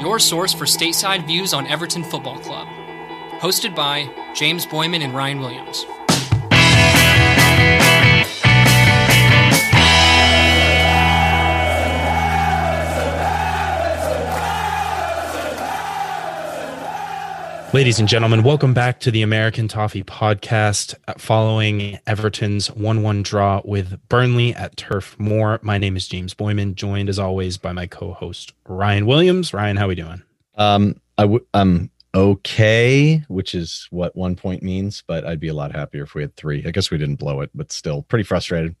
your source for stateside views on Everton Football Club. Hosted by James Boyman and Ryan Williams. Ladies and gentlemen, welcome back to the American Toffee Podcast following Everton's 1-1 draw with Burnley at Turf Moor. My name is James Boyman, joined as always by my co-host Ryan Williams. Ryan, how are we doing? I'm okay, which is what 1 point means, but I'd be a lot happier if we had three. I guess we didn't blow it, but still pretty frustrated.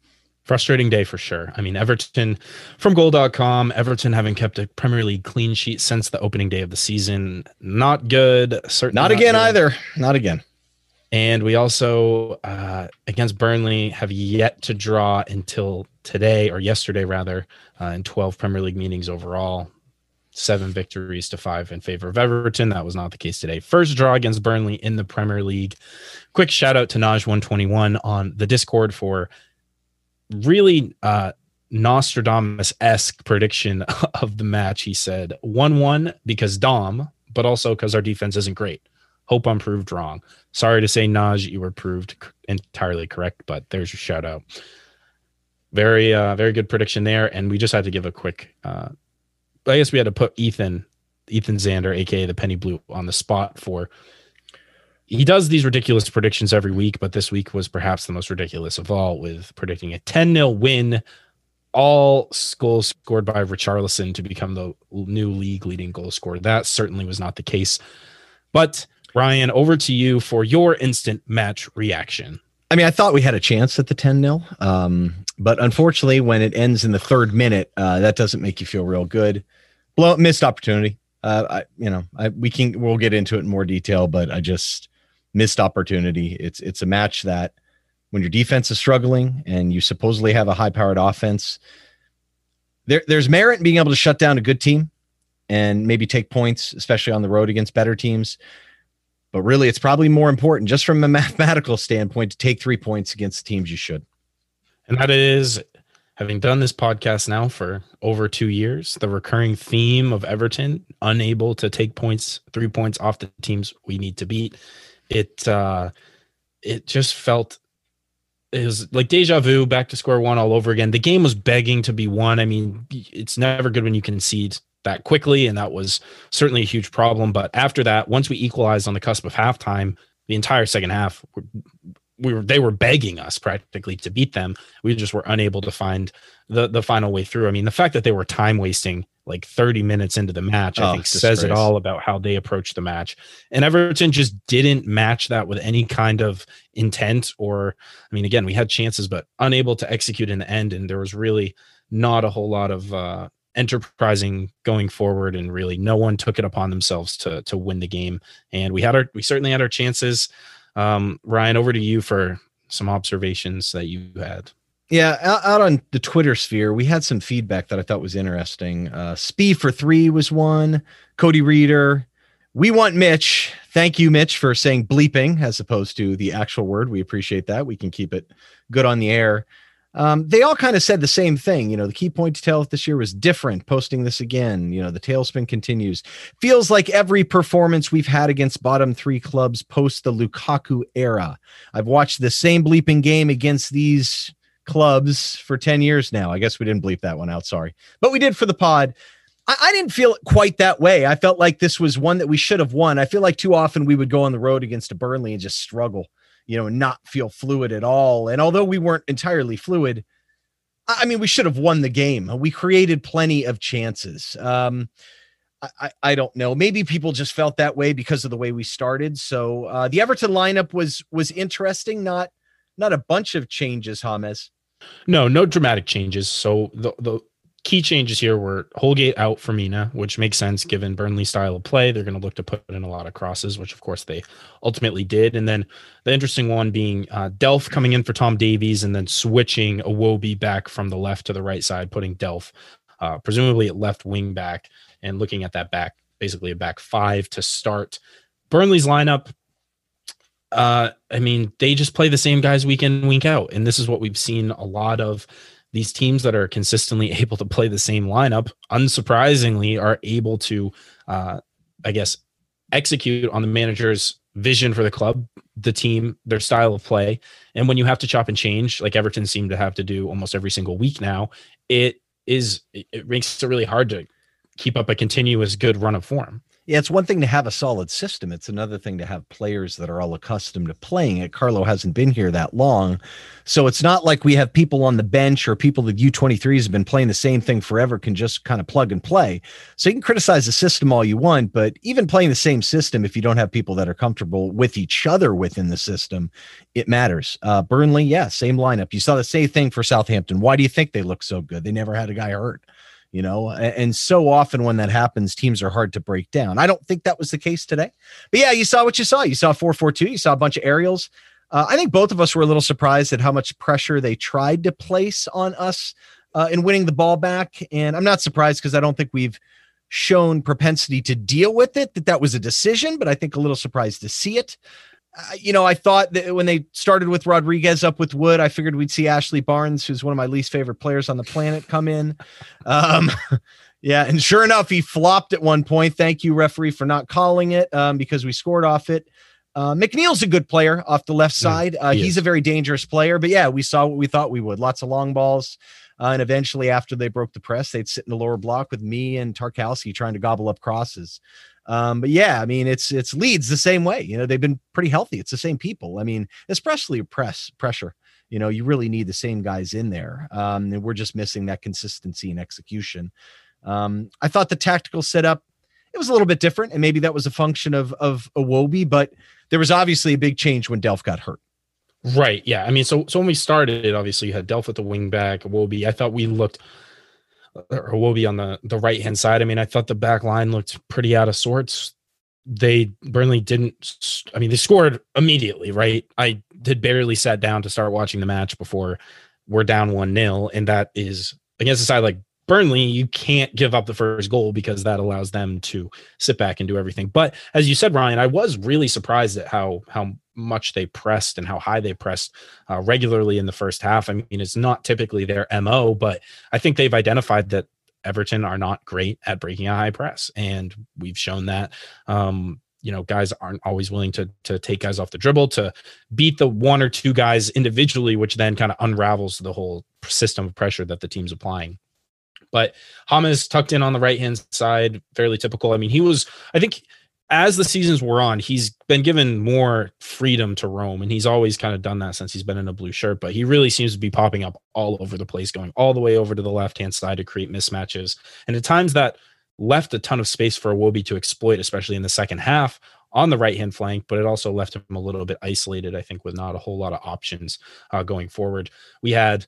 Frustrating day for sure. I mean, Everton from Goal.com, Everton having kept a Premier League clean sheet since the opening day of the season. Not good. Certainly not again either. Not again. And we also, against Burnley, have yet to draw until today, or yesterday rather, in 12 Premier League meetings overall. 7 victories to 5 in favor of Everton. That was not the case today. First draw against Burnley in the Premier League. Quick shout out to Naj121 on the Discord for really Nostradamus-esque prediction of the match. He said 1-1 because Dom, but also because our defense isn't great. Hope I'm proved wrong. Sorry to say, Naj, you were proved entirely correct, but there's your shout out. Very good prediction there. And we just had to give a quick, I guess we had to put Ethan Zander, aka the Penny Blue, on the spot for. He does these ridiculous predictions every week, but this week was perhaps the most ridiculous of all, with predicting a 10-0 win, all goals scored by Richarlison to become the new league-leading goal scorer. That certainly was not the case. But, Ryan, over to you for your instant match reaction. I mean, I thought we had a chance at the 10-0, but unfortunately, when it ends in the 3rd minute, that doesn't make you feel real good. Missed opportunity. We'll get into it in more detail, but I just... missed opportunity. It's a match that when your defense is struggling and you supposedly have a high-powered offense, there's merit in being able to shut down a good team and maybe take points, especially on the road against better teams. But really, it's probably more important just from a mathematical standpoint to take 3 points against the teams you should. And that is, having done this podcast now for over 2 years, the recurring theme of Everton, unable to take points, 3 points off the teams we need to beat. It just felt, it was like deja vu, back to square one all over again. The game was begging to be won. I mean, it's never good when you concede that quickly, and that was certainly a huge problem. But after that, once we equalized on the cusp of halftime, the entire second half, they were begging us practically to beat them. We just were unable to find the final way through. I mean, the fact that they were time wasting like 30 minutes into the match, I think says it all about how they approached the match. And Everton just didn't match that with any kind of intent or, I mean, again, we had chances, but unable to execute in the end. And there was really not a whole lot of enterprising going forward, and really no one took it upon themselves to win the game. And we certainly had our chances. Ryan, over to you for some observations that you had. Yeah, out on the Twitter sphere, we had some feedback that I thought was interesting. Spee for 3 was one. Cody Reader, we want Mitch. Thank you, Mitch, for saying bleeping as opposed to the actual word. We appreciate that. We can keep it good on the air. They all kind of said the same thing. You know, the key point to tell if this year was different. Posting this again, you know, the tailspin continues. Feels like every performance we've had against bottom three clubs post the Lukaku era. I've watched the same bleeping game against these clubs for 10 years now. I guess we didn't bleep that one out. Sorry, but we did for the pod. I didn't feel it quite that way. I felt like this was one that we should have won. I feel like too often we would go on the road against a Burnley and just struggle. You know, not feel fluid at all. And although we weren't entirely fluid, I mean, we should have won the game. We created plenty of chances. I don't know. Maybe people just felt that way because of the way we started. So the Everton lineup was interesting. Not a bunch of changes, James. No dramatic changes. So the key changes here were Holgate out for Mina, which makes sense given Burnley's style of play. They're going to look to put in a lot of crosses, which of course they ultimately did. And then the interesting one being Delph coming in for Tom Davies and then switching Iwobi back from the left to the right side, putting Delph presumably at left wing back, and looking at that back, basically a back five to start. Burnley's lineup, I mean, they just play the same guys week in, week out. And this is what we've seen a lot of. these teams that are consistently able to play the same lineup, unsurprisingly, are able to, I guess, execute on the manager's vision for the club, the team, their style of play. And when you have to chop and change, like Everton seem to have to do almost every single week now, it makes it really hard to keep up a continuous good run of form. Yeah, it's one thing to have a solid system. It's another thing to have players that are all accustomed to playing it. Carlo hasn't been here that long, so it's not like we have people on the bench or people that U23s have been playing the same thing forever can just kind of plug and play. So you can criticize the system all you want, but even playing the same system, if you don't have people that are comfortable with each other within the system, it matters. Burnley, yeah, same lineup. You saw the same thing for Southampton. Why do you think they look so good? They never had a guy hurt. You know, and so often when that happens, teams are hard to break down. I don't think that was the case today. But yeah, you saw what you saw. You saw 4-4-2. You saw a bunch of aerials. I think both of us were a little surprised at how much pressure they tried to place on us in winning the ball back. And I'm not surprised because I don't think we've shown propensity to deal with it, that was a decision, but I think a little surprised to see it. You know, I thought that when they started with Rodriguez up with Wood, I figured we'd see Ashley Barnes, who's one of my least favorite players on the planet, come in. Yeah, and sure enough, he flopped at one point. Thank you, referee, for not calling it because we scored off it. McNeil's a good player off the left side. He's a very dangerous player. But yeah, we saw what we thought we would. Lots of long balls. And eventually, after they broke the press, they'd sit in the lower block with me and Tarkowski trying to gobble up crosses. But yeah, I mean, it's Leeds the same way. You know, they've been pretty healthy. It's the same people. I mean, especially pressure. You know, you really need the same guys in there. And we're just missing that consistency and execution. I thought the tactical setup, it was a little bit different, and maybe that was a function of Iwobi, but there was obviously a big change when Delph got hurt. Right. Yeah. I mean, so when we started, obviously you had Delph at the wing back, Iwobi. I thought we looked, or Iwobi on the right hand side. I mean, I thought the back line looked pretty out of sorts. Burnley didn't. I mean, they scored immediately, right? I had barely sat down to start watching the match before we're down 1-0, and that is against a side like Burnley. You can't give up the first goal because that allows them to sit back and do everything. But as you said, Ryan, I was really surprised at how much they pressed and how high they pressed regularly in the first half. I mean, it's not typically their MO, but I think they've identified that Everton are not great at breaking a high press. And we've shown that, you know, guys aren't always willing to take guys off the dribble, to beat the one or two guys individually, which then kind of unravels the whole system of pressure that the team's applying. But James tucked in on the right-hand side, fairly typical. I mean, he was, I think, as the seasons wore on, he's been given more freedom to roam, and he's always kind of done that since he's been in a blue shirt, but he really seems to be popping up all over the place, going all the way over to the left-hand side to create mismatches. And at times that left a ton of space for Iwobi to exploit, especially in the second half on the right-hand flank, but it also left him a little bit isolated, I think, with not a whole lot of options going forward. We had,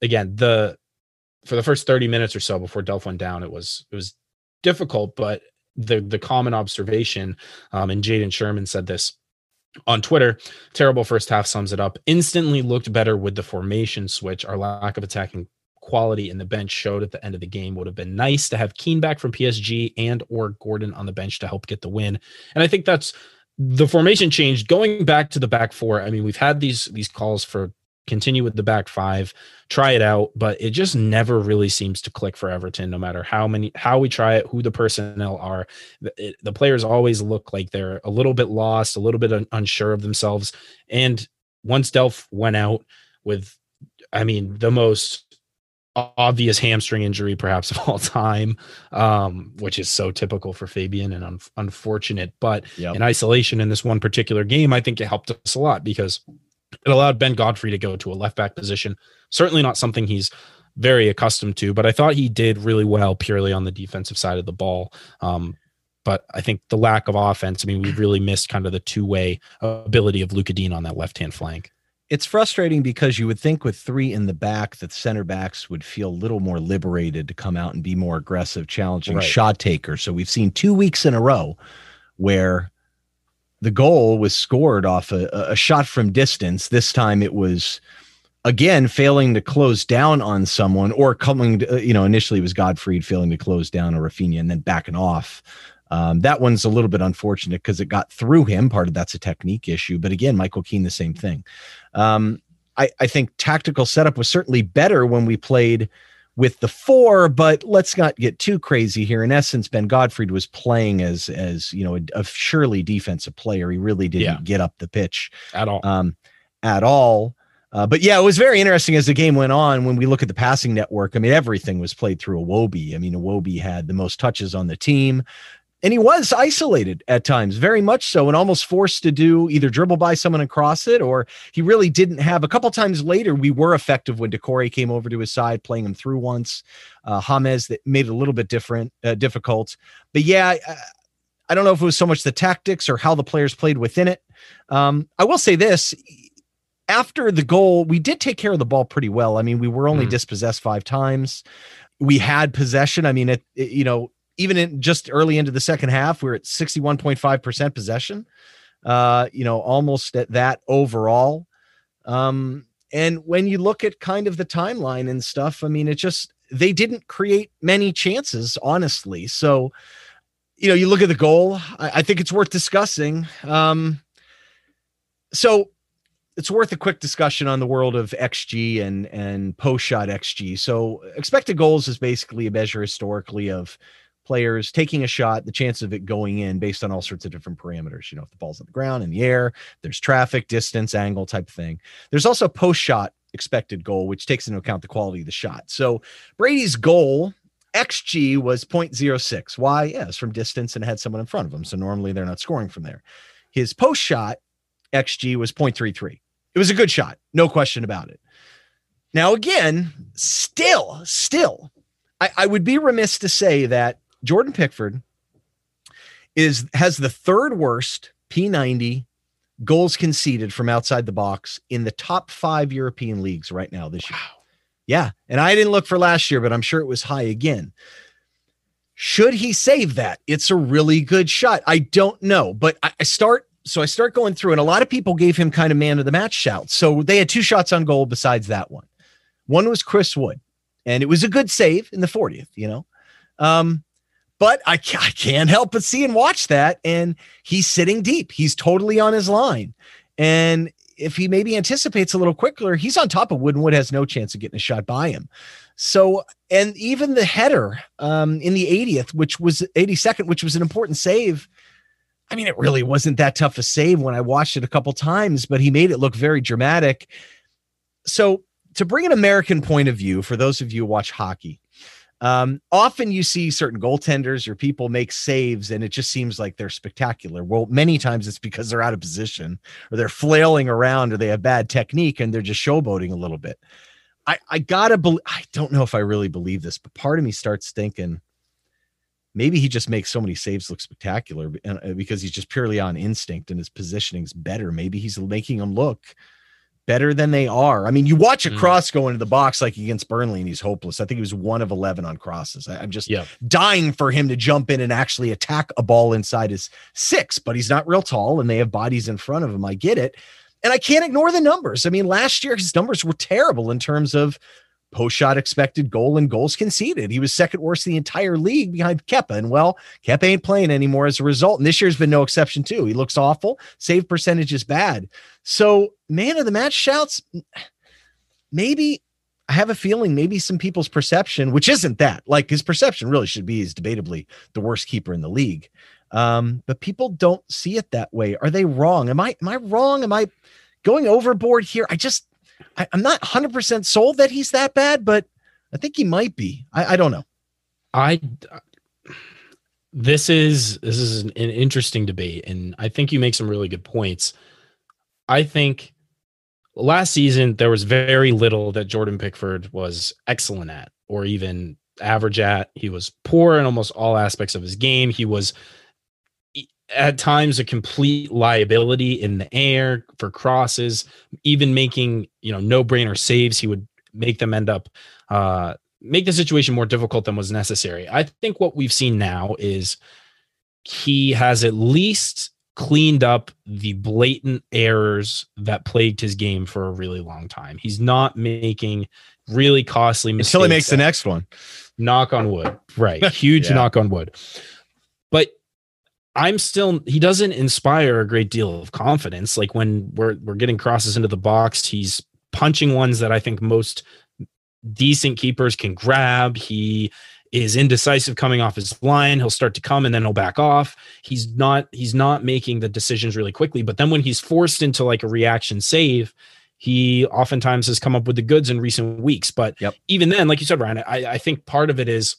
again, for the first 30 minutes or so before Delph went down, it was difficult, but the common observation, and Jaden Sherman said this on Twitter, terrible first half sums it up, instantly looked better with the formation switch. Our lack of attacking quality in the bench showed at the end of the game. Would have been nice to have Keane back from PSG and or Gordon on the bench to help get the win. And I think that's the formation change going back to the back four. I mean, we've had these calls for continue with the back five, try it out, but it just never really seems to click for Everton, no matter how we try it, who the personnel are. The players always look like they're a little bit lost, a little bit unsure of themselves. And once Delph went out with, I mean, the most obvious hamstring injury perhaps of all time, which is so typical for Fabian and unfortunate, but in isolation in this one particular game, I think it helped us a lot because it allowed Ben Godfrey to go to a left back position. Certainly not something he's very accustomed to, but I thought he did really well purely on the defensive side of the ball. But I think the lack of offense, I mean, we really missed kind of the two-way ability of Lucas Digne on that left-hand flank. It's frustrating because you would think with three in the back, that center backs would feel a little more liberated to come out and be more aggressive, challenging, shot taker. So we've seen 2 weeks in a row where the goal was scored off a shot from distance. This time it was, again, failing to close down on someone or coming to, you know, initially it was Godfrey failing to close down a Rafinha and then backing off. That one's a little bit unfortunate because it got through him. Part of that's a technique issue. But again, Michael Keane, the same thing. I think tactical setup was certainly better when we played with the four, but let's not get too crazy here. In essence, Ben Godfrey was playing as you know, a surely defensive player. He really didn't get up the pitch at all. But yeah, it was very interesting as the game went on. When we look at the passing network, I mean, everything was played through Iwobi. I mean, Iwobi had the most touches on the team, and he was isolated at times, very much so, and almost forced to do either dribble by someone and cross it, or he really didn't have. A couple times later, we were effective when Decore came over to his side, playing him through once. James, that made it a little bit difficult. But yeah, I don't know if it was so much the tactics or how the players played within it. I will say this. After the goal, we did take care of the ball pretty well. I mean, we were only dispossessed 5 times. We had possession. I mean, even in just early into the second half, we're at 61.5% possession, almost at that overall. And when you look at kind of the timeline and stuff, I mean, they didn't create many chances, honestly. So, you look at the goal, I think it's worth discussing. So it's worth a quick discussion on the world of XG and post-shot XG. So expected goals is basically a measure historically of players taking a shot, the chance of it going in based on all sorts of different parameters. If the ball's on the ground, in the air, there's traffic, distance, angle type thing. There's also post-shot expected goal, which takes into account the quality of the shot. So Brady's goal XG was 0.06. Why? Yeah, it's from distance and had someone in front of him. So normally they're not scoring from there. His post-shot XG was 0.33. It was a good shot. No question about it. Now, again, still, I would be remiss to say that Jordan Pickford has the third worst P90 goals conceded from outside the box in the top 5 European leagues right now this year. Wow. Yeah. And I didn't look for last year, but I'm sure it was high again. Should he save that? It's a really good shot. I don't know, but I start going through, and a lot of people gave him kind of man of the match shouts. So they had 2 shots on goal besides that one. One was Chris Wood, and it was a good save in the 40th, But I can't help but see and watch that. And he's sitting deep. He's totally on his line. And if he maybe anticipates a little quicker, he's on top of Wood, and Wood has no chance of getting a shot by him. So, and even the header in the 82nd, which was an important save. I mean, it really wasn't that tough a save when I watched it a couple times, but he made it look very dramatic. So to bring an American point of view, for those of you who watch hockey, often you see certain goaltenders or people make saves and it just seems like they're spectacular. Well, many times it's because they're out of position or they're flailing around or they have bad technique and they're just showboating a little bit. I don't know if I really believe this, but part of me starts thinking, maybe he just makes so many saves look spectacular because he's just purely on instinct and his positioning's better. Maybe he's making them look better than they are. I mean, you watch a cross go into the box like against Burnley and he's hopeless. I think he was 1 of 11 on crosses. I'm just dying for him to jump in and actually attack a ball inside his 6, but he's not real tall and they have bodies in front of him. I get it. And I can't ignore the numbers. I mean, last year his numbers were terrible in terms of post-shot expected goal and goals conceded. He was second worst in the entire league behind Kepa. And well, Kepa ain't playing anymore as a result. And this year's been no exception too. He looks awful. Save percentage is bad. So man of the match shouts, maybe I have a feeling maybe some people's perception, which isn't that, like his perception really should be, he's debatably the worst keeper in the league. But people don't see it that way. Are they wrong? Am I wrong? Am I going overboard here? I'm not 100% sold that he's that bad, but I think he might be. I don't know. This is an interesting debate, and I think you make some really good points. I think last season there was very little that Jordan Pickford was excellent at or even average at. He was poor in almost all aspects of his game. He was at times a complete liability in the air for crosses, even making, no-brainer saves. He would make them end up, make the situation more difficult than was necessary. I think what we've seen now is he has at least cleaned up the blatant errors that plagued his game for a really long time. He's not making really costly mistakes. Until he makes the next one. Knock on wood. Right. Huge knock on wood. But he doesn't inspire a great deal of confidence. Like when we're getting crosses into the box, he's punching ones that I think most decent keepers can grab. He is indecisive coming off his line. He'll start to come and then he'll back off. He's not making the decisions really quickly, but then when he's forced into like a reaction save, he oftentimes has come up with the goods in recent weeks. But even then, like you said, Ryan, I think part of it is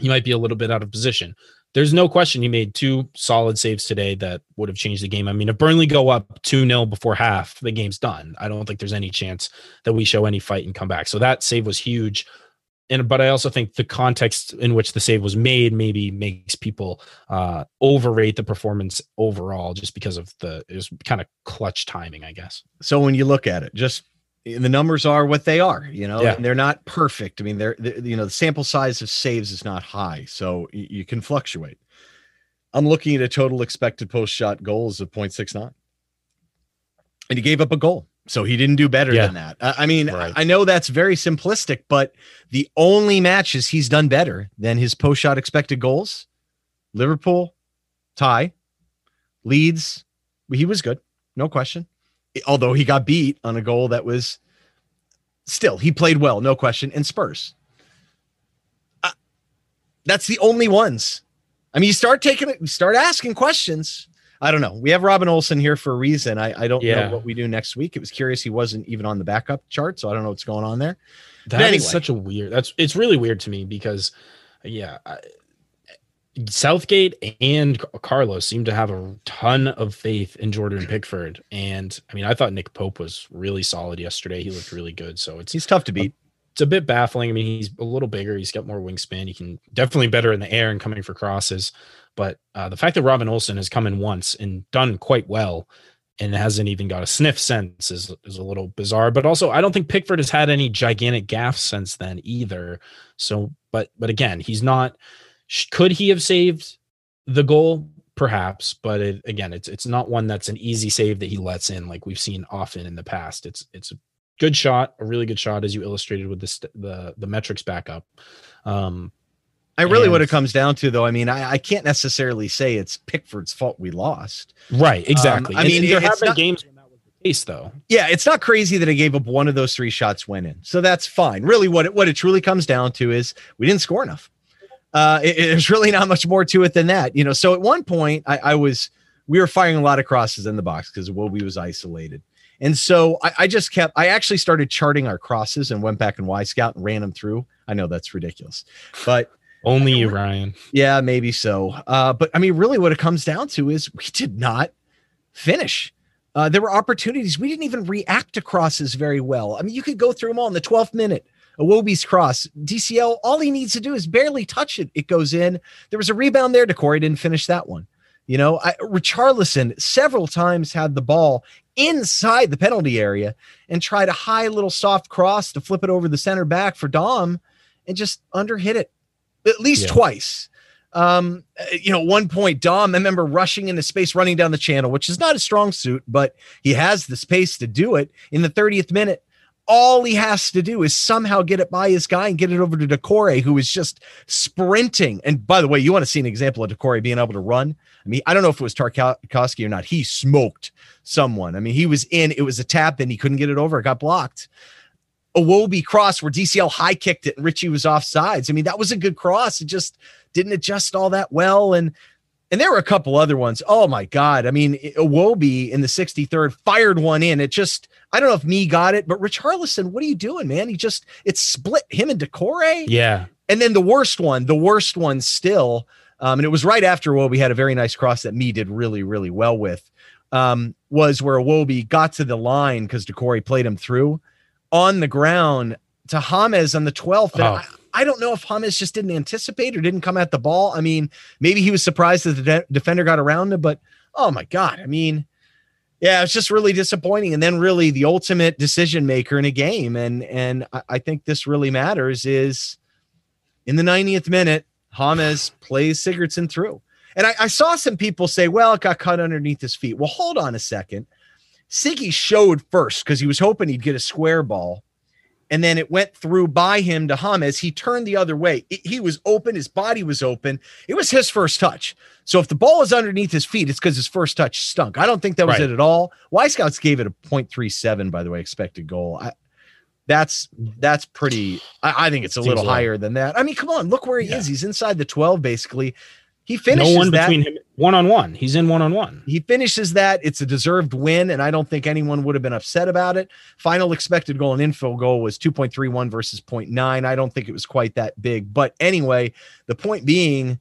he might be a little bit out of position. There's no question he made two solid saves today that would have changed the game. I mean, if Burnley go up 2-0 before half, the game's done. I don't think there's any chance that we show any fight and come back. So that save was huge. But I also think the context in which the save was made maybe makes people overrate the performance overall, just because of it was kind of clutch timing, I guess. So when you look at it, just the numbers are what they are, and they're not perfect. I mean, the sample size of saves is not high, so you can fluctuate. I'm looking at a total expected post-shot goals of 0.69, and he gave up a goal. So he didn't do better than that. I mean, right. I know that's very simplistic, but the only matches he's done better than his post-shot expected goals, Liverpool, tie, Leeds, he was good, no question. Although he got beat on a goal that was still, he played well, no question, and Spurs. That's the only ones. I mean, you start asking questions. I don't know. We have Robin Olsen here for a reason. I don't know what we do next week. It was curious. He wasn't even on the backup chart, so I don't know what's going on there. But anyway, is such a weird, it's really weird to me because Southgate and Carlos seem to have a ton of faith in Jordan Pickford. And I mean, I thought Nick Pope was really solid yesterday. He looked really good. So he's tough to beat. It's a bit baffling. I mean, he's a little bigger. He's got more wingspan. He can definitely better in the air and coming for crosses. But the fact that Robin Olsen has come in once and done quite well and hasn't even got a sniff since is a little bizarre. But also, I don't think Pickford has had any gigantic gaffes since then either. So, but again, he's not. Could he have saved the goal? Perhaps, but it's not one that's an easy save that he lets in like we've seen often in the past. It's a good shot, a really good shot, as you illustrated with the metrics backup. What it comes down to, though, I mean, I can't necessarily say it's Pickford's fault we lost. Right, exactly. I mean, there have been games when that was the case, though. Yeah, it's not crazy that I gave up one of those three shots went in, so that's fine. Really, what it truly comes down to is we didn't score enough. There's really not much more to it than that, So at one point, we were firing a lot of crosses in the box because Iwobi was isolated. And so I actually started charting our crosses and went back and Y-Scout and ran them through. I know that's ridiculous, but... Only you, Ryan. Yeah, maybe so. But I mean, really what it comes down to is we did not finish. There were opportunities. We didn't even react to crosses very well. I mean, you could go through them all in the 12th minute. Iwobi's cross, DCL, all he needs to do is barely touch it. It goes in. There was a rebound there. Decore didn't finish that one. Richarlison several times had the ball inside the penalty area and tried a high little soft cross to flip it over the center back for Dom and just underhit it. At least twice. At one point, Dom, I remember rushing into space, running down the channel, which is not a strong suit, but he has the space to do it. In the 30th minute, all he has to do is somehow get it by his guy and get it over to Decore, who is just sprinting. And by the way, you want to see an example of Decore being able to run? I mean, I don't know if it was Tarkowski or not. He smoked someone. I mean, he was in. It was a tap, and he couldn't get it over. It got blocked. Iwobi cross where DCL high kicked it and Richie was offsides. I mean, that was a good cross. It just didn't adjust all that well. And there were a couple other ones. Oh my God. I mean, Iwobi in the 63rd fired one in. It just, I don't know if me got it, but Richarlison, what are you doing, man? It split him and Decore. Yeah. And then the worst one still. And it was right after Iwobi had a very nice cross that me did really, really well with, was where Iwobi got to the line because Decore played him through on the ground to James on the 12th. And I don't know if James just didn't anticipate or didn't come at the ball. I mean, maybe he was surprised that the defender got around him, but oh my God. I mean, yeah, it's just really disappointing. And then really the ultimate decision maker in a game. And I think this really matters is in the 90th minute, James plays Sigurdsson through. And I saw some people say, well, it got cut underneath his feet. Well, hold on a second. Siggy showed first because he was hoping he'd get a square ball. And then it went through by him to James. He turned the other way. He was open. His body was open. It was his first touch. So if the ball was underneath his feet, it's because his first touch stunk. I don't think that was it at all. Y-Scouts gave it a 0.37, by the way, expected goal. I, That's pretty, I think it's a little higher than that. I mean, come on, look where he is. He's inside the 12, basically. He finishes between him one-on-one. He's in one-on-one. He finishes that. It's a deserved win, and I don't think anyone would have been upset about it. Final expected goal and info goal was 2.31 versus 0.9. I don't think it was quite that big. But anyway, the point being,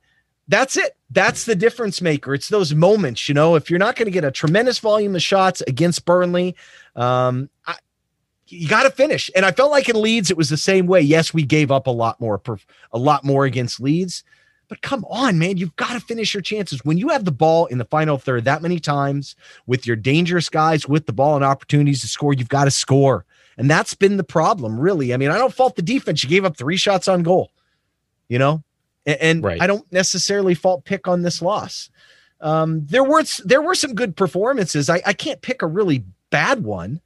that's it. That's the difference maker. It's those moments, you know, if you're not going to get a tremendous volume of shots against Burnley, you got to finish. And I felt like in Leeds, it was the same way. Yes, we gave up a lot more against Leeds, but come on, man, you've got to finish your chances. When you have the ball in the final third that many times with your dangerous guys with the ball and opportunities to score, you've got to score. And that's been the problem, really. I mean, I don't fault the defense. You gave up 3 shots on goal, you know, and right. I don't necessarily fault Pick on this loss. There were some good performances. I can't pick a really bad one.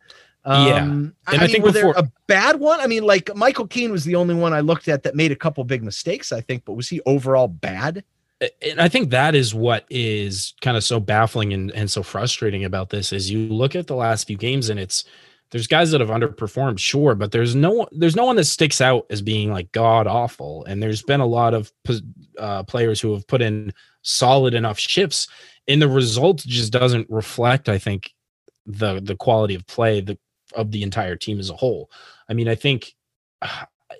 And I mean, think there a bad one? I mean, like Michael Keane was the only one I looked at that made a couple big mistakes, I think, but was he overall bad? And I think that is what is kind of so baffling and so frustrating about this is you look at the last few games and it's, there's guys that have underperformed, sure, but there's no one that sticks out as being like God awful. And there's been a lot of players who have put in solid enough shifts, and the result just doesn't reflect, I think, the quality of play, of the entire team as a whole. I mean, I think,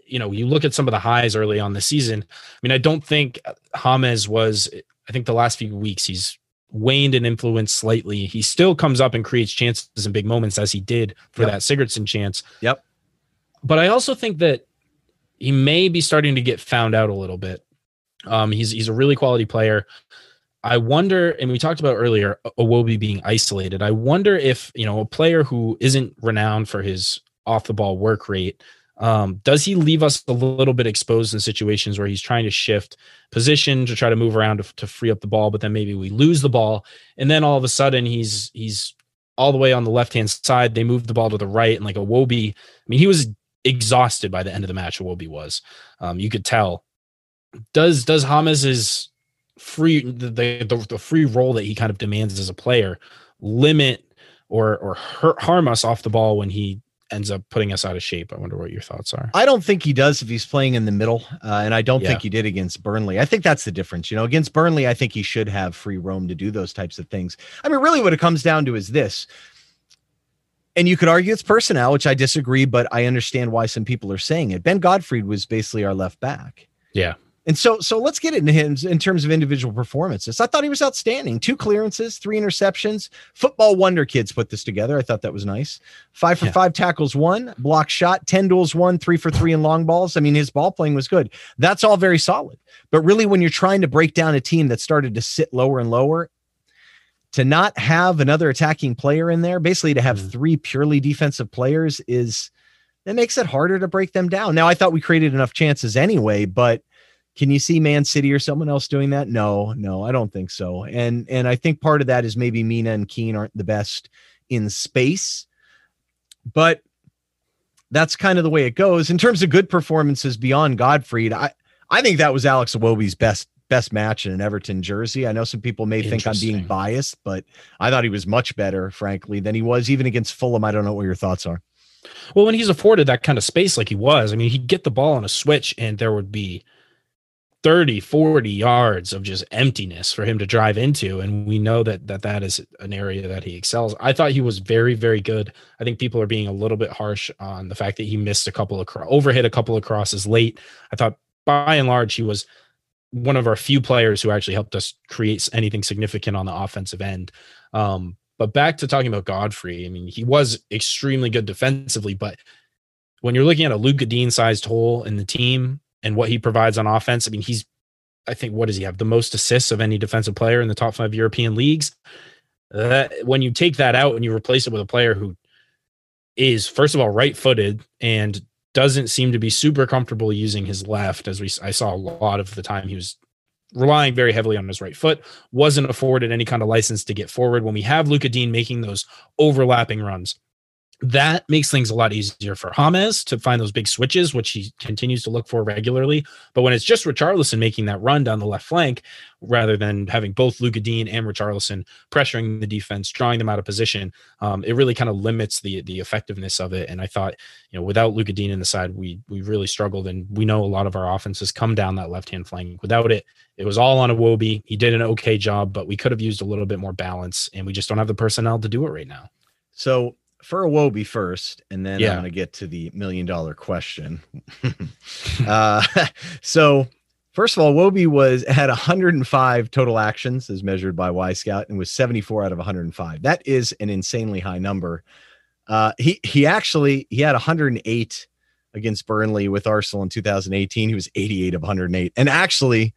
you know, you look at some of the highs early on the season. I mean, I don't think James was, I think the last few weeks he's waned in influence slightly. He still comes up and creates chances in big moments as he did for that Sigurdsson chance. Yep. But I also think that he may be starting to get found out a little bit. He's a really quality player. I wonder, and we talked about earlier, Iwobi being isolated. I wonder if, you know, a player who isn't renowned for his off the ball work rate, does he leave us a little bit exposed in situations where he's trying to shift position to try to move around to free up the ball, but then maybe we lose the ball. And then all of a sudden he's all the way on the left-hand side. They move the ball to the right. And like Iwobi, I mean, he was exhausted by the end of the match. Iwobi was, you could tell. Does Hamez's free the free role that he kind of demands as a player limit or harm us off the ball when he ends up putting us out of shape? I wonder what your thoughts are. I don't think he does if he's playing in the middle, and I don't think he did against Burnley. I think that's the difference. You know, against Burnley, I think he should have free roam to do those types of things. I mean, really what it comes down to is this, and you could argue it's personnel, which I disagree, but I understand why some people are saying it. Ben Godfrey was basically our left back. Yeah. And so let's get into him in terms of individual performances. I thought he was outstanding. 2 clearances, 3 interceptions. Football Wonder Kids put this together. I thought that was nice. 5 for 5 tackles, 1 block shot, 10 duels, 1 3 for 3 in long balls. I mean, his ball playing was good. That's all very solid. But really, when you're trying to break down a team that started to sit lower and lower, to not have another attacking player in there, basically to have 3 purely defensive players, that makes it harder to break them down. Now, I thought we created enough chances anyway, but can you see Man City or someone else doing that? No, I don't think so. And I think part of that is maybe Mina and Keane aren't the best in space, but that's kind of the way it goes. In terms of good performances beyond Godfrey, I think that was Alex Iwobi's best match in an Everton jersey. I know some people may think I'm being biased, but I thought he was much better, frankly, than he was even against Fulham. I don't know what your thoughts are. Well, when he's afforded that kind of space like he was, I mean, he'd get the ball on a switch and there would be 30, 40 yards of just emptiness for him to drive into. And we know that is an area that he excels. I thought he was very, very good. I think people are being a little bit harsh on the fact that he missed overhit a couple of crosses late. I thought by and large, he was one of our few players who actually helped us create anything significant on the offensive end. But back to talking about Godfrey, I mean, he was extremely good defensively, but when you're looking at a Lucas Digne sized hole in the team, and what he provides on offense, I mean, I think, what does he have? The most assists of any defensive player in the top 5 European leagues. When you take that out and you replace it with a player who is, first of all, right-footed and doesn't seem to be super comfortable using his left, I saw a lot of the time he was relying very heavily on his right foot, wasn't afforded any kind of license to get forward. When we have Lucas Digne making those overlapping runs, That makes things a lot easier for James to find those big switches, which he continues to look for regularly. But when it's just Richarlison making that run down the left flank, rather than having both Lucas Digne and Richarlison pressuring the defense, drawing them out of position, it really kind of limits the effectiveness of it. And I thought, you know, without Lucas Digne in the side, we really struggled. And we know a lot of our offenses come down that left-hand flank. Without it, it was all on Iwobi. He did an okay job, but we could have used a little bit more balance, and we just don't have the personnel to do it right now. So for Iwobi first, and then I'm going to get to the $1 million question. So first of all, Iwobi had 105 total actions as measured by Y-Scout and was 74 out of 105. That is an insanely high number. He had 108 against Burnley. With Arsenal in 2018. He was 88 of 108. And actually,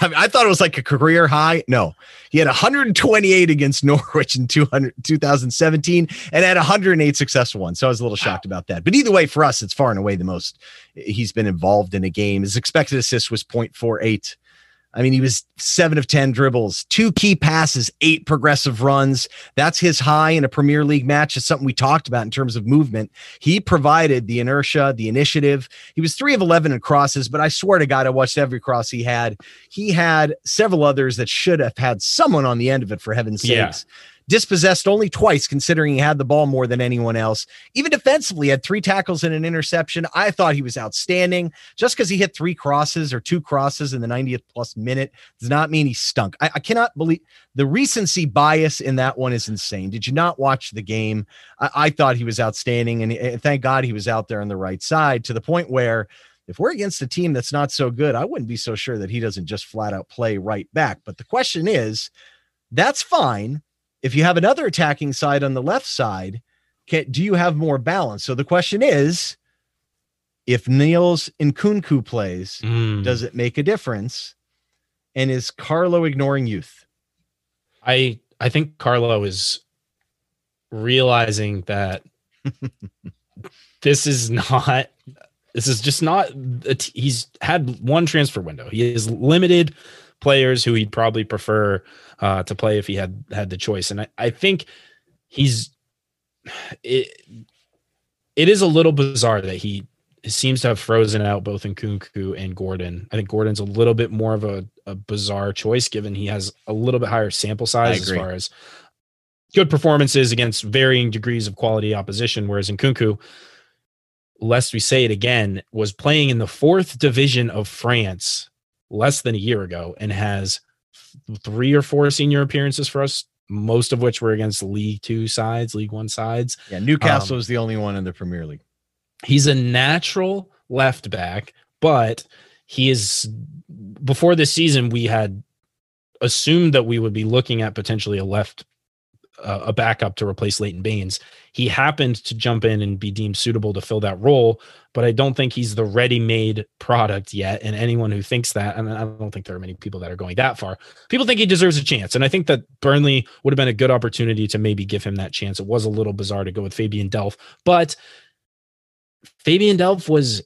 I thought it was like a career high. No, he had 128 against Norwich in 2017 and had 108 successful ones. So I was a little shocked about that. But either way, for us, it's far and away the most he's been involved in a game. His expected assist was 0.48. I mean, he was 7 of 10 dribbles, 2 key passes, 8 progressive runs. That's his high in a Premier League match. It's something we talked about in terms of movement. He provided the inertia, the initiative. He was 3 of 11 in crosses, but I swear to God, I watched every cross he had. He had several others that should have had someone on the end of it, for heaven's sakes. Dispossessed only twice, considering he had the ball more than anyone else. Even defensively, had 3 tackles and an interception. I thought he was outstanding. Just because he hit 3 crosses or 2 crosses in the 90th plus minute does not mean he stunk. I cannot believe the recency bias in that one is insane. Did you not watch the game? I thought he was outstanding, and thank God he was out there on the right side, to the point where if we're against a team that's not so good, I wouldn't be so sure that he doesn't just flat out play right back. But the question is, that's fine. If you have another attacking side on the left side, do you have more balance? So the question is, if Niels Nkounkou plays, does it make a difference? And is Carlo ignoring youth? I think Carlo is realizing that this is just not, he's had one transfer window. He is limited players who he'd probably prefer to play if he had the choice. And I think it is a little bizarre that he seems to have frozen out both Nkounkou and Gordon. I think Gordon's a little bit more of a bizarre choice, given he has a little bit higher sample size as far as good performances against varying degrees of quality opposition, whereas Nkounkou, lest we say it again, was playing in the 4th division of France less than a year ago and has 3 or 4 senior appearances for us, most of which were against League 2 sides, League 1 sides. Yeah, Newcastle is the only one in the Premier League. He's a natural left back, but he is, before this season, we had assumed that we would be looking at potentially a backup to replace Leighton Baines. He happened to jump in and be deemed suitable to fill that role, but I don't think he's the ready-made product yet. And anyone who thinks that, and I don't think there are many people that are going that far, people think he deserves a chance. And I think that Burnley would have been a good opportunity to maybe give him that chance. It was a little bizarre to go with Fabian Delph, but Fabian Delph was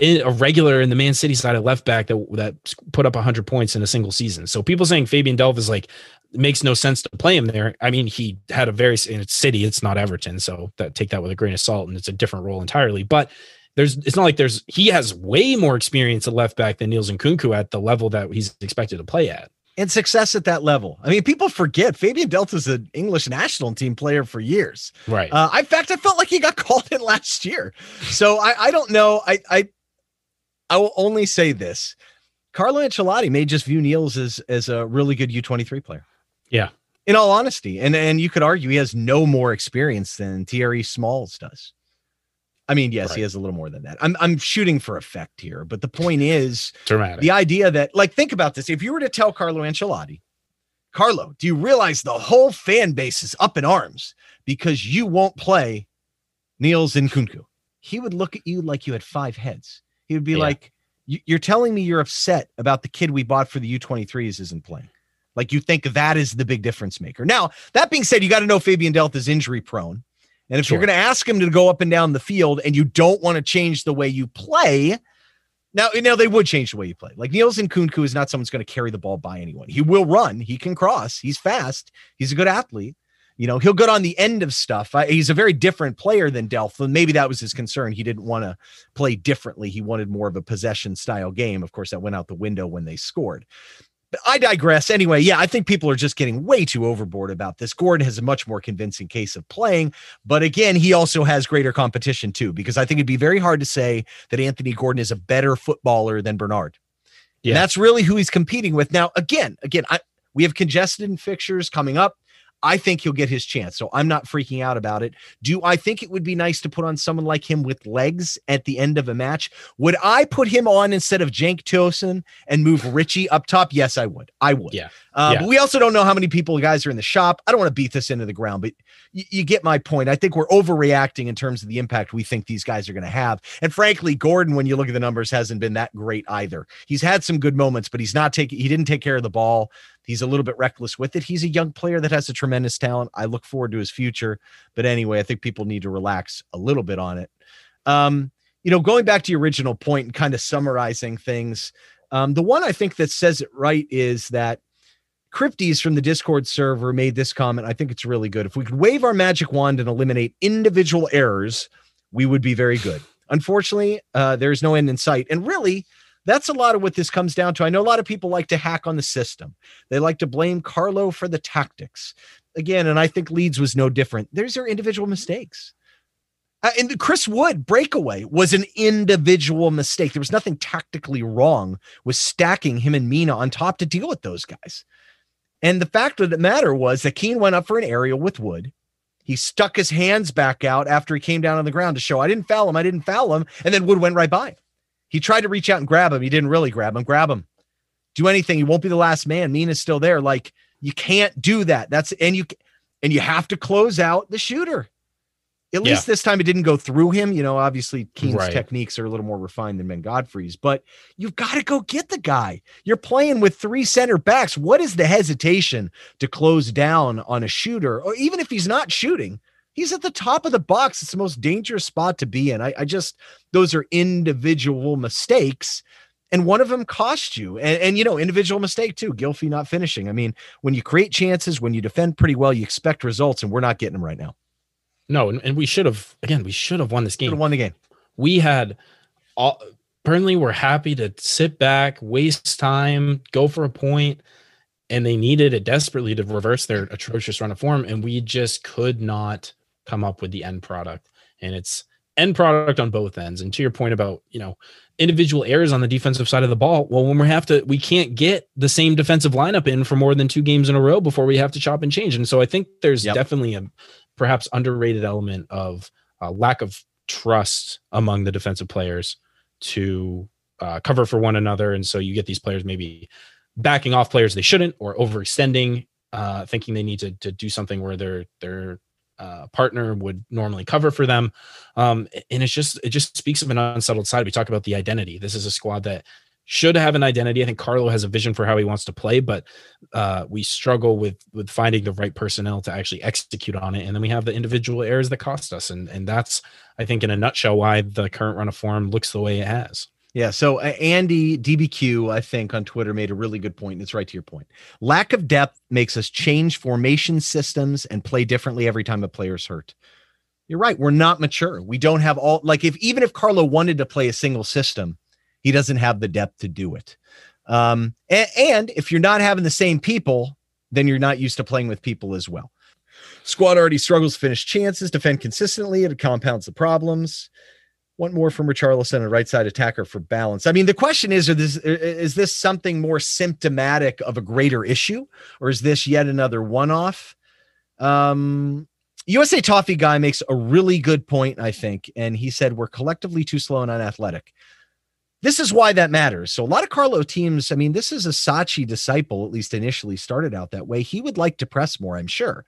a regular in the Man City side of left back that put up 100 points in a single season. So people saying Fabian Delph is like, it makes no sense to play him there. I mean, he had and it's City, it's not Everton. So take that with a grain of salt, and it's a different role entirely. But it's not like he has way more experience at left back than Niels Nkounkou at the level that he's expected to play at. And success at that level. I mean, people forget Fabian Delph is an English national team player for years. Right. In fact, I felt like he got called in last year. So I don't know. I will only say this. Carlo Ancelotti may just view Niels as a really good U23 player. Yeah. In all honesty. And you could argue he has no more experience than Thierry Smalls does. I mean, yes, He has a little more than that. I'm shooting for effect here, but the point is dramatic. The idea that, like, think about this. If you were to tell Carlo Ancelotti, Carlo, do you realize the whole fan base is up in arms because you won't play Niels Nkounkou? He would look at you like you had 5 heads. He would be like, you're telling me you're upset about the kid we bought for the U23s isn't playing. Like, you think that is the big difference maker. Now, that being said, you got to know Fabian Delph is injury prone. And if you're going to ask him to go up and down the field and you don't want to change the way you play, now they would change the way you play. Like, Niels Nkounkou is not someone who's going to carry the ball by anyone. He will run. He can cross. He's fast. He's a good athlete. You know, he'll get on the end of stuff. He's a very different player than Delph. Maybe that was his concern. He didn't want to play differently. He wanted more of a possession style game. Of course, that went out the window when they scored. But I digress. Anyway, yeah, I think people are just getting way too overboard about this. Gordon has a much more convincing case of playing. But again, he also has greater competition too, because I think it'd be very hard to say that Anthony Gordon is a better footballer than Bernard. Yeah. And that's really who he's competing with. Now, we have congested in fixtures coming up. I think he'll get his chance, so I'm not freaking out about it. Do I think it would be nice to put on someone like him with legs at the end of a match? Would I put him on instead of Cenk Tosun and move Richie up top? Yes, I would. Yeah. But we also don't know how many people guys are in the shop. I don't want to beat this into the ground, but you get my point. I think we're overreacting in terms of the impact we think these guys are going to have. And frankly, Gordon, when you look at the numbers, hasn't been that great either. He's had some good moments, but he didn't take care of the ball. He's a little bit reckless with it. He's a young player that has a tremendous talent. I look forward to his future. But anyway, I think people need to relax a little bit on it. Going back to your original point and kind of summarizing things, the one I think that says it right is that Crypties from the Discord server made this comment. I think it's really good. If we could wave our magic wand and eliminate individual errors, we would be very good. Unfortunately, there's no end in sight. And really, that's a lot of what this comes down to. I know a lot of people like to hack on the system. They like to blame Carlo for the tactics. Again, and I think Leeds was no different. There's their individual mistakes. And the Chris Wood breakaway was an individual mistake. There was nothing tactically wrong with stacking him and Mina on top to deal with those guys. And the fact of the matter was that Keane went up for an aerial with Wood. He stuck his hands back out after he came down on the ground to show, I didn't foul him. And then Wood went right by him. He tried to reach out and grab him. He didn't really grab him. Grab him. Do anything. He won't be the last man. Mina's still there. Like, you can't do that. And you have to close out the shooter. At least this time it didn't go through him. You know, obviously Keane's techniques are a little more refined than Ben Godfrey's, but you've got to go get the guy. You're playing with three center backs. What is the hesitation to close down on a shooter? Or even if he's not shooting, he's at the top of the box. It's the most dangerous spot to be in. Those are individual mistakes. And one of them cost you. And individual mistake too. Gylfi not finishing. I mean, when you create chances, when you defend pretty well, you expect results, and we're not getting them right now. No. And we should have won this game. Should have won the game. We had Burnley were happy to sit back, waste time, go for a point. And they needed it desperately to reverse their atrocious run of form. And we just could not come up with the end product, and it's end product on both ends. And to your point about, individual errors on the defensive side of the ball. Well, when we can't get the same defensive lineup in for more than two games in a row before we have to chop and change. And so I think there's definitely a perhaps underrated element of lack of trust among the defensive players to cover for one another. And so you get these players, maybe backing off players they shouldn't, or overextending, thinking they need to do something where their partner would normally cover for them. And it just speaks of an unsettled side. We talk about the identity. This is a squad that should have an identity. I think Carlo has a vision for how he wants to play, but we struggle with finding the right personnel to actually execute on it. And then we have the individual errors that cost us. And that's, I think, in a nutshell, why the current run of form looks the way it has. Yeah. So Andy DBQ, I think, on Twitter made a really good point. And it's right to your point. Lack of depth makes us change formation systems and play differently every time a player's hurt. You're right. We're not mature. We don't have even if Carlo wanted to play a single system, he doesn't have the depth to do it. And if you're not having the same people, then you're not used to playing with people as well. Squad already struggles to finish chances, defend consistently. It compounds the problems. One more from Richarlison, a right side attacker for balance. I mean, the question is, is this something more symptomatic of a greater issue, or is this yet another one-off? USA Toffee guy makes a really good point, I think. And he said, we're collectively too slow and unathletic. This is why that matters. So a lot of Carlo teams, I mean, this is a Sachi disciple, at least initially started out that way. He would like to press more, I'm sure.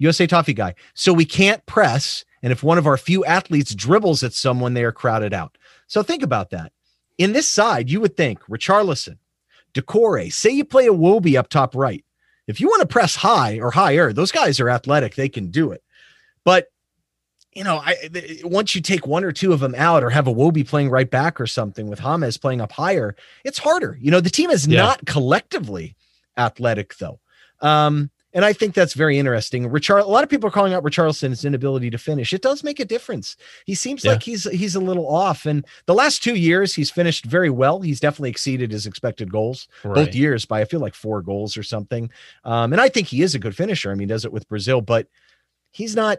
USA Toffee guy. So we can't press. And if one of our few athletes dribbles at someone, they are crowded out. So think about that. In this side, you would think Richarlison, Decore, say you play Iwobi up top right. If you want to press high or higher, those guys are athletic. They can do it. But, once you take one or two of them out, or have Iwobi playing right back or something with James playing up higher, it's harder. The team is not collectively athletic, though. And I think that's very interesting. A lot of people are calling out Richarlison's inability to finish. It does make a difference. He seems like he's a little off. And the last 2 years, he's finished very well. He's definitely exceeded his expected goals both years by, I feel like, 4 goals or something. And I think he is a good finisher. I mean, he does it with Brazil, but he's not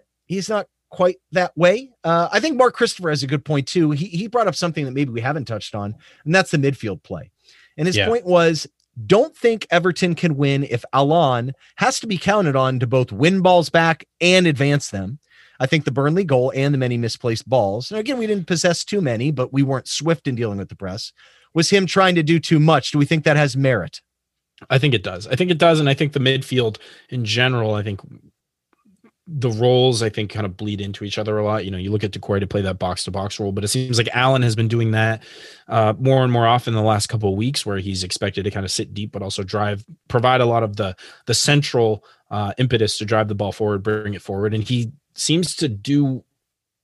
quite that way. I think Mark Christopher has a good point too. He brought up something that maybe we haven't touched on, and that's the midfield play. And his point was, don't think Everton can win if Alon has to be counted on to both win balls back and advance them. I think the Burnley goal and the many misplaced balls, and again, we didn't possess too many, but we weren't swift in dealing with the press, was him trying to do too much. Do we think that has merit? I think it does. I think it does. And I think the midfield in general, I think the roles, I think, kind of bleed into each other a lot. You know, you look at DeCoy to play that box-to-box role, but it seems like Allen has been doing that more and more often the last couple of weeks, where he's expected to kind of sit deep, but also provide a lot of the central impetus to drive the ball forward, bring it forward. And he seems to do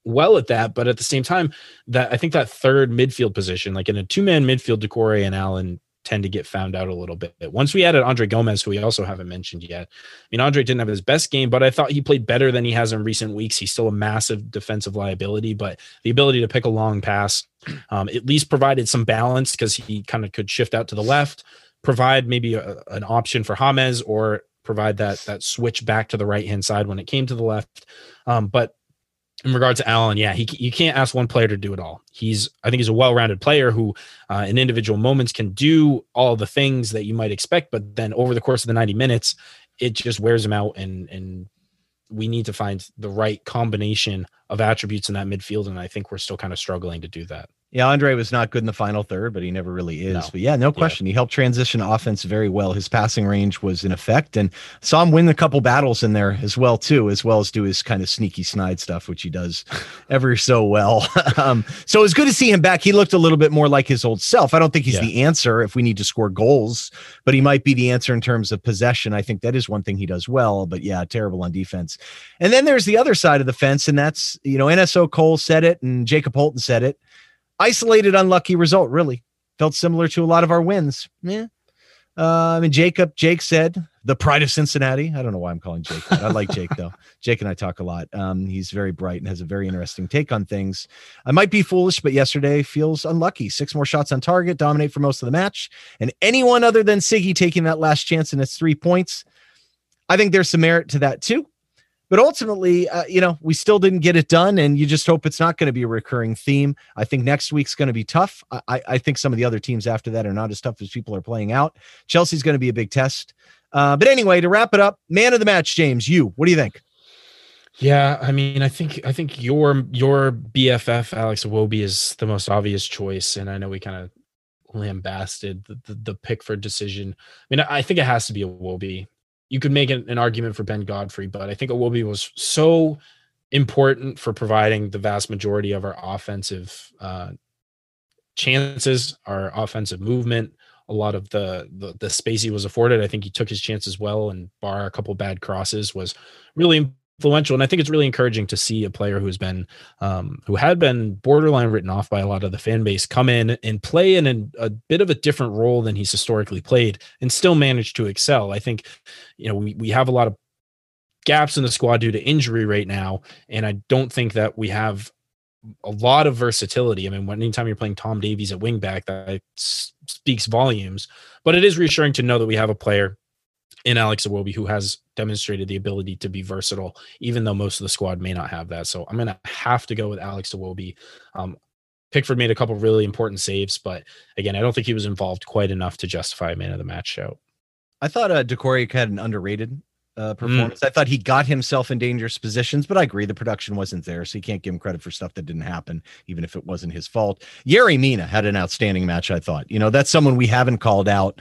well at that, but at the same time, that I think that third midfield position, like in a two-man midfield, DeCoy and Allen tend to get found out a little bit. Once we added Andre Gomez, who we also haven't mentioned yet. I mean, Andre didn't have his best game, but I thought he played better than he has in recent weeks. He's still a massive defensive liability, but the ability to pick a long pass at least provided some balance, because he kind of could shift out to the left, provide maybe an option for James, or provide that switch back to the right-hand side when it came to the left. But in regards to Allen, you can't ask one player to do it all. I think he's a well-rounded player who in individual moments can do all the things that you might expect, but then over the course of the 90 minutes, it just wears him out, and we need to find the right combination of attributes in that midfield, and I think we're still kind of struggling to do that. Yeah, Andre was not good in the final third, but he never really is. No. But yeah, no question. Yeah. He helped transition offense very well. His passing range was in effect, and saw him win a couple battles in there as well, too, as well as do his kind of sneaky snide stuff, which he does ever so well. So it was good to see him back. He looked a little bit more like his old self. I don't think he's the answer if we need to score goals, but he might be the answer in terms of possession. I think that is one thing he does well, but yeah, terrible on defense. And then there's the other side of the fence, and that's, you know, NSO Cole said it and Jacob Holton said it. Isolated, unlucky result, really. Felt similar to a lot of our wins. Yeah. I mean, Jake said, the pride of Cincinnati. I don't know why I'm calling Jake that. I like Jake, though. Jake and I talk a lot. He's very bright and has a very interesting take on things. I might be foolish, but yesterday feels unlucky. 6 more shots on target, dominate for most of the match. And anyone other than Siggy taking that last chance, and it's 3 points. I think there's some merit to that, too. But ultimately, you know, we still didn't get it done, and you just hope it's not going to be a recurring theme. I think next week's going to be tough. I think some of the other teams after that are not as tough as people are playing out. Chelsea's going to be a big test. But anyway, to wrap it up, man of the match, James, you, what do you think? Yeah, I mean, I think your BFF, Alex Iwobi, is the most obvious choice. And I know we kind of lambasted the Pickford decision. I mean, I think it has to be Iwobi. You could make an argument for Ben Godfrey, but I think Iwobi was so important for providing the vast majority of our offensive chances, our offensive movement, a lot of the space he was afforded. I think he took his chances well, and bar a couple bad crosses, was really influential. And I think it's really encouraging to see a player who's been, who had been borderline written off by a lot of the fan base, come in and play in a bit of a different role than he's historically played, and still manage to excel. I think, you know, we have a lot of gaps in the squad due to injury right now, and I don't think that we have a lot of versatility. I mean, anytime you're playing Tom Davies at wing back, that speaks volumes. But it is reassuring to know that we have a player in Alex Iwobi who has demonstrated the ability to be versatile, even though most of the squad may not have that. So I'm going to have to go with Alex Iwobi. Pickford made a couple of really important saves, but again, I don't think he was involved quite enough to justify a man of the match shout. I thought DeCory had an underrated performance. I thought he got himself in dangerous positions, but I agree the production wasn't there, so you can't give him credit for stuff that didn't happen, even if it wasn't his fault. Yeri Mina had an outstanding match, I thought. You know, that's someone we haven't called out.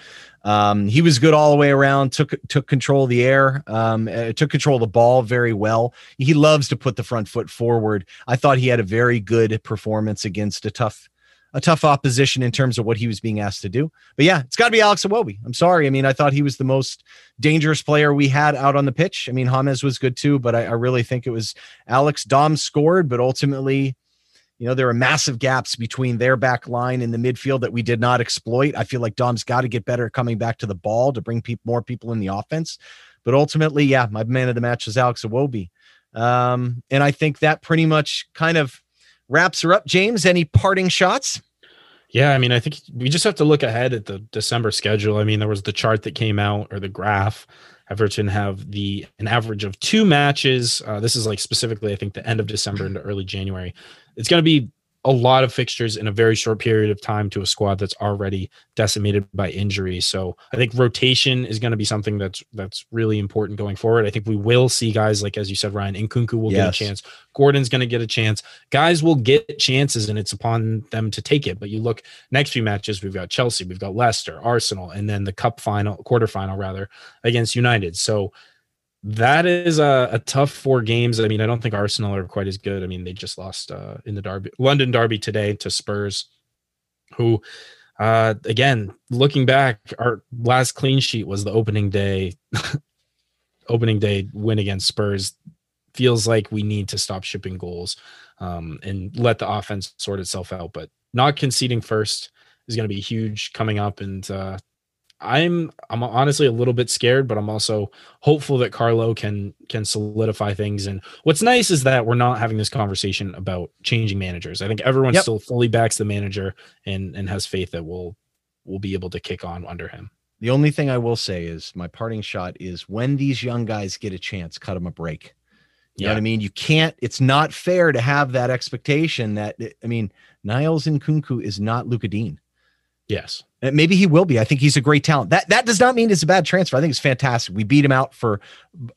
He was good all the way around, took control of the air, took control of the ball very well. He loves to put the front foot forward. I thought he had a very good performance against a tough opposition in terms of what he was being asked to do. But yeah, it's got to be Alex Iwobi. I'm sorry. I mean, I thought he was the most dangerous player we had out on the pitch. I mean, James was good too, but I really think it was Alex. Dom scored, but ultimately, you know, there are massive gaps between their back line and the midfield that we did not exploit. I feel like Dom's got to get better at coming back to the ball to bring more people in the offense. But ultimately, yeah, my man of the match was Alex Iwobi. And I think that pretty much kind of wraps her up. James, any parting shots? Yeah, I mean, I think we just have to look ahead at the December schedule. I mean, there was the chart that came out, or the graph. Everton have an average of 2 matches. This is like specifically, I think, the end of December into early January. It's going to be a lot of fixtures in a very short period of time to a squad that's already decimated by injury. So I think rotation is going to be something that's really important going forward. I think we will see guys like, as you said, Ryan Nkounkou will get a chance. Gordon's going to get a chance. Guys will get chances, and it's upon them to take it. But you look next few matches, we've got Chelsea, we've got Leicester, Arsenal, and then the quarterfinal against United. So that is a tough 4 games. I mean, I don't think Arsenal are quite as good. I mean, they just lost in the London Derby today to Spurs, who, again, looking back, our last clean sheet was the opening day win against Spurs. Feels like we need to stop shipping goals and let the offense sort itself out. But not conceding first is going to be huge coming up, and I'm honestly a little bit scared, but I'm also hopeful that Carlo can solidify things. And what's nice is that we're not having this conversation about changing managers. I think everyone still fully backs the manager and has faith that we'll be able to kick on under him. The only thing I will say is my parting shot is when these young guys get a chance, cut them a break. You know what I mean? You can't, it's not fair to have that expectation that, I mean, Niels Nkounkou is not Lucas Digne. Yes. Maybe he will be. I think he's a great talent. That does not mean it's a bad transfer. I think it's fantastic. We beat him out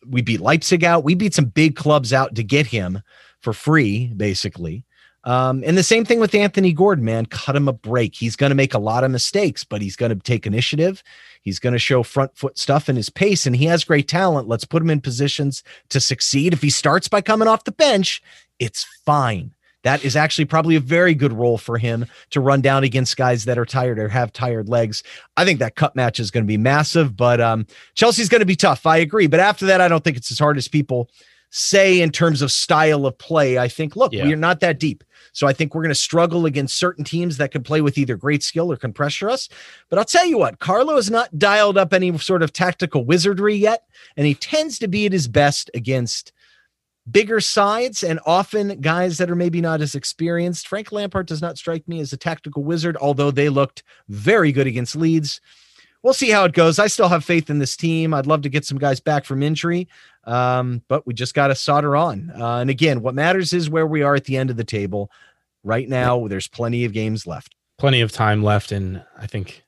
we beat Leipzig out. We beat some big clubs out to get him for free, basically. And the same thing with Anthony Gordon, man, cut him a break. He's going to make a lot of mistakes, but he's going to take initiative. He's going to show front foot stuff in his pace, and he has great talent. Let's put him in positions to succeed. If he starts by coming off the bench, it's fine. That is actually probably a very good role for him to run down against guys that are tired or have tired legs. I think that cup match is going to be massive, but Chelsea's going to be tough. I agree. But after that, I don't think it's as hard as people say in terms of style of play. I think, we are not that deep. So I think we're going to struggle against certain teams that can play with either great skill or can pressure us. But I'll tell you what, Carlo has not dialed up any sort of tactical wizardry yet, and he tends to be at his best against bigger sides and often guys that are maybe not as experienced. Frank Lampard does not strike me as a tactical wizard, although they looked very good against Leeds. We'll see how it goes. I still have faith in this team. I'd love to get some guys back from injury, but we just got to solder on. And again, what matters is where we are at the end of the table. Right now, there's plenty of games left. Plenty of time left, and I think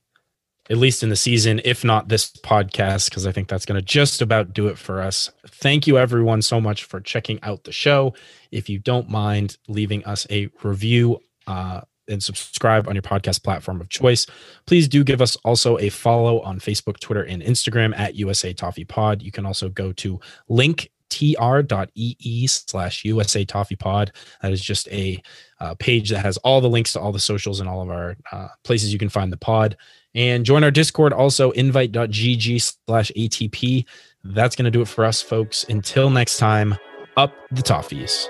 at least in the season, if not this podcast, because I think that's going to just about do it for us. Thank you, everyone, so much for checking out the show. If you don't mind leaving us a review and subscribe on your podcast platform of choice, please do give us also a follow on Facebook, Twitter, and Instagram at USA Toffee Pod. You can also go to linktr.ee/USA Toffee Pod. That is just a page that has all the links to all the socials and all of our places you can find the pod. And join our Discord also, invite.gg/ATP. That's going to do it for us, folks. Until next time, up the Toffees.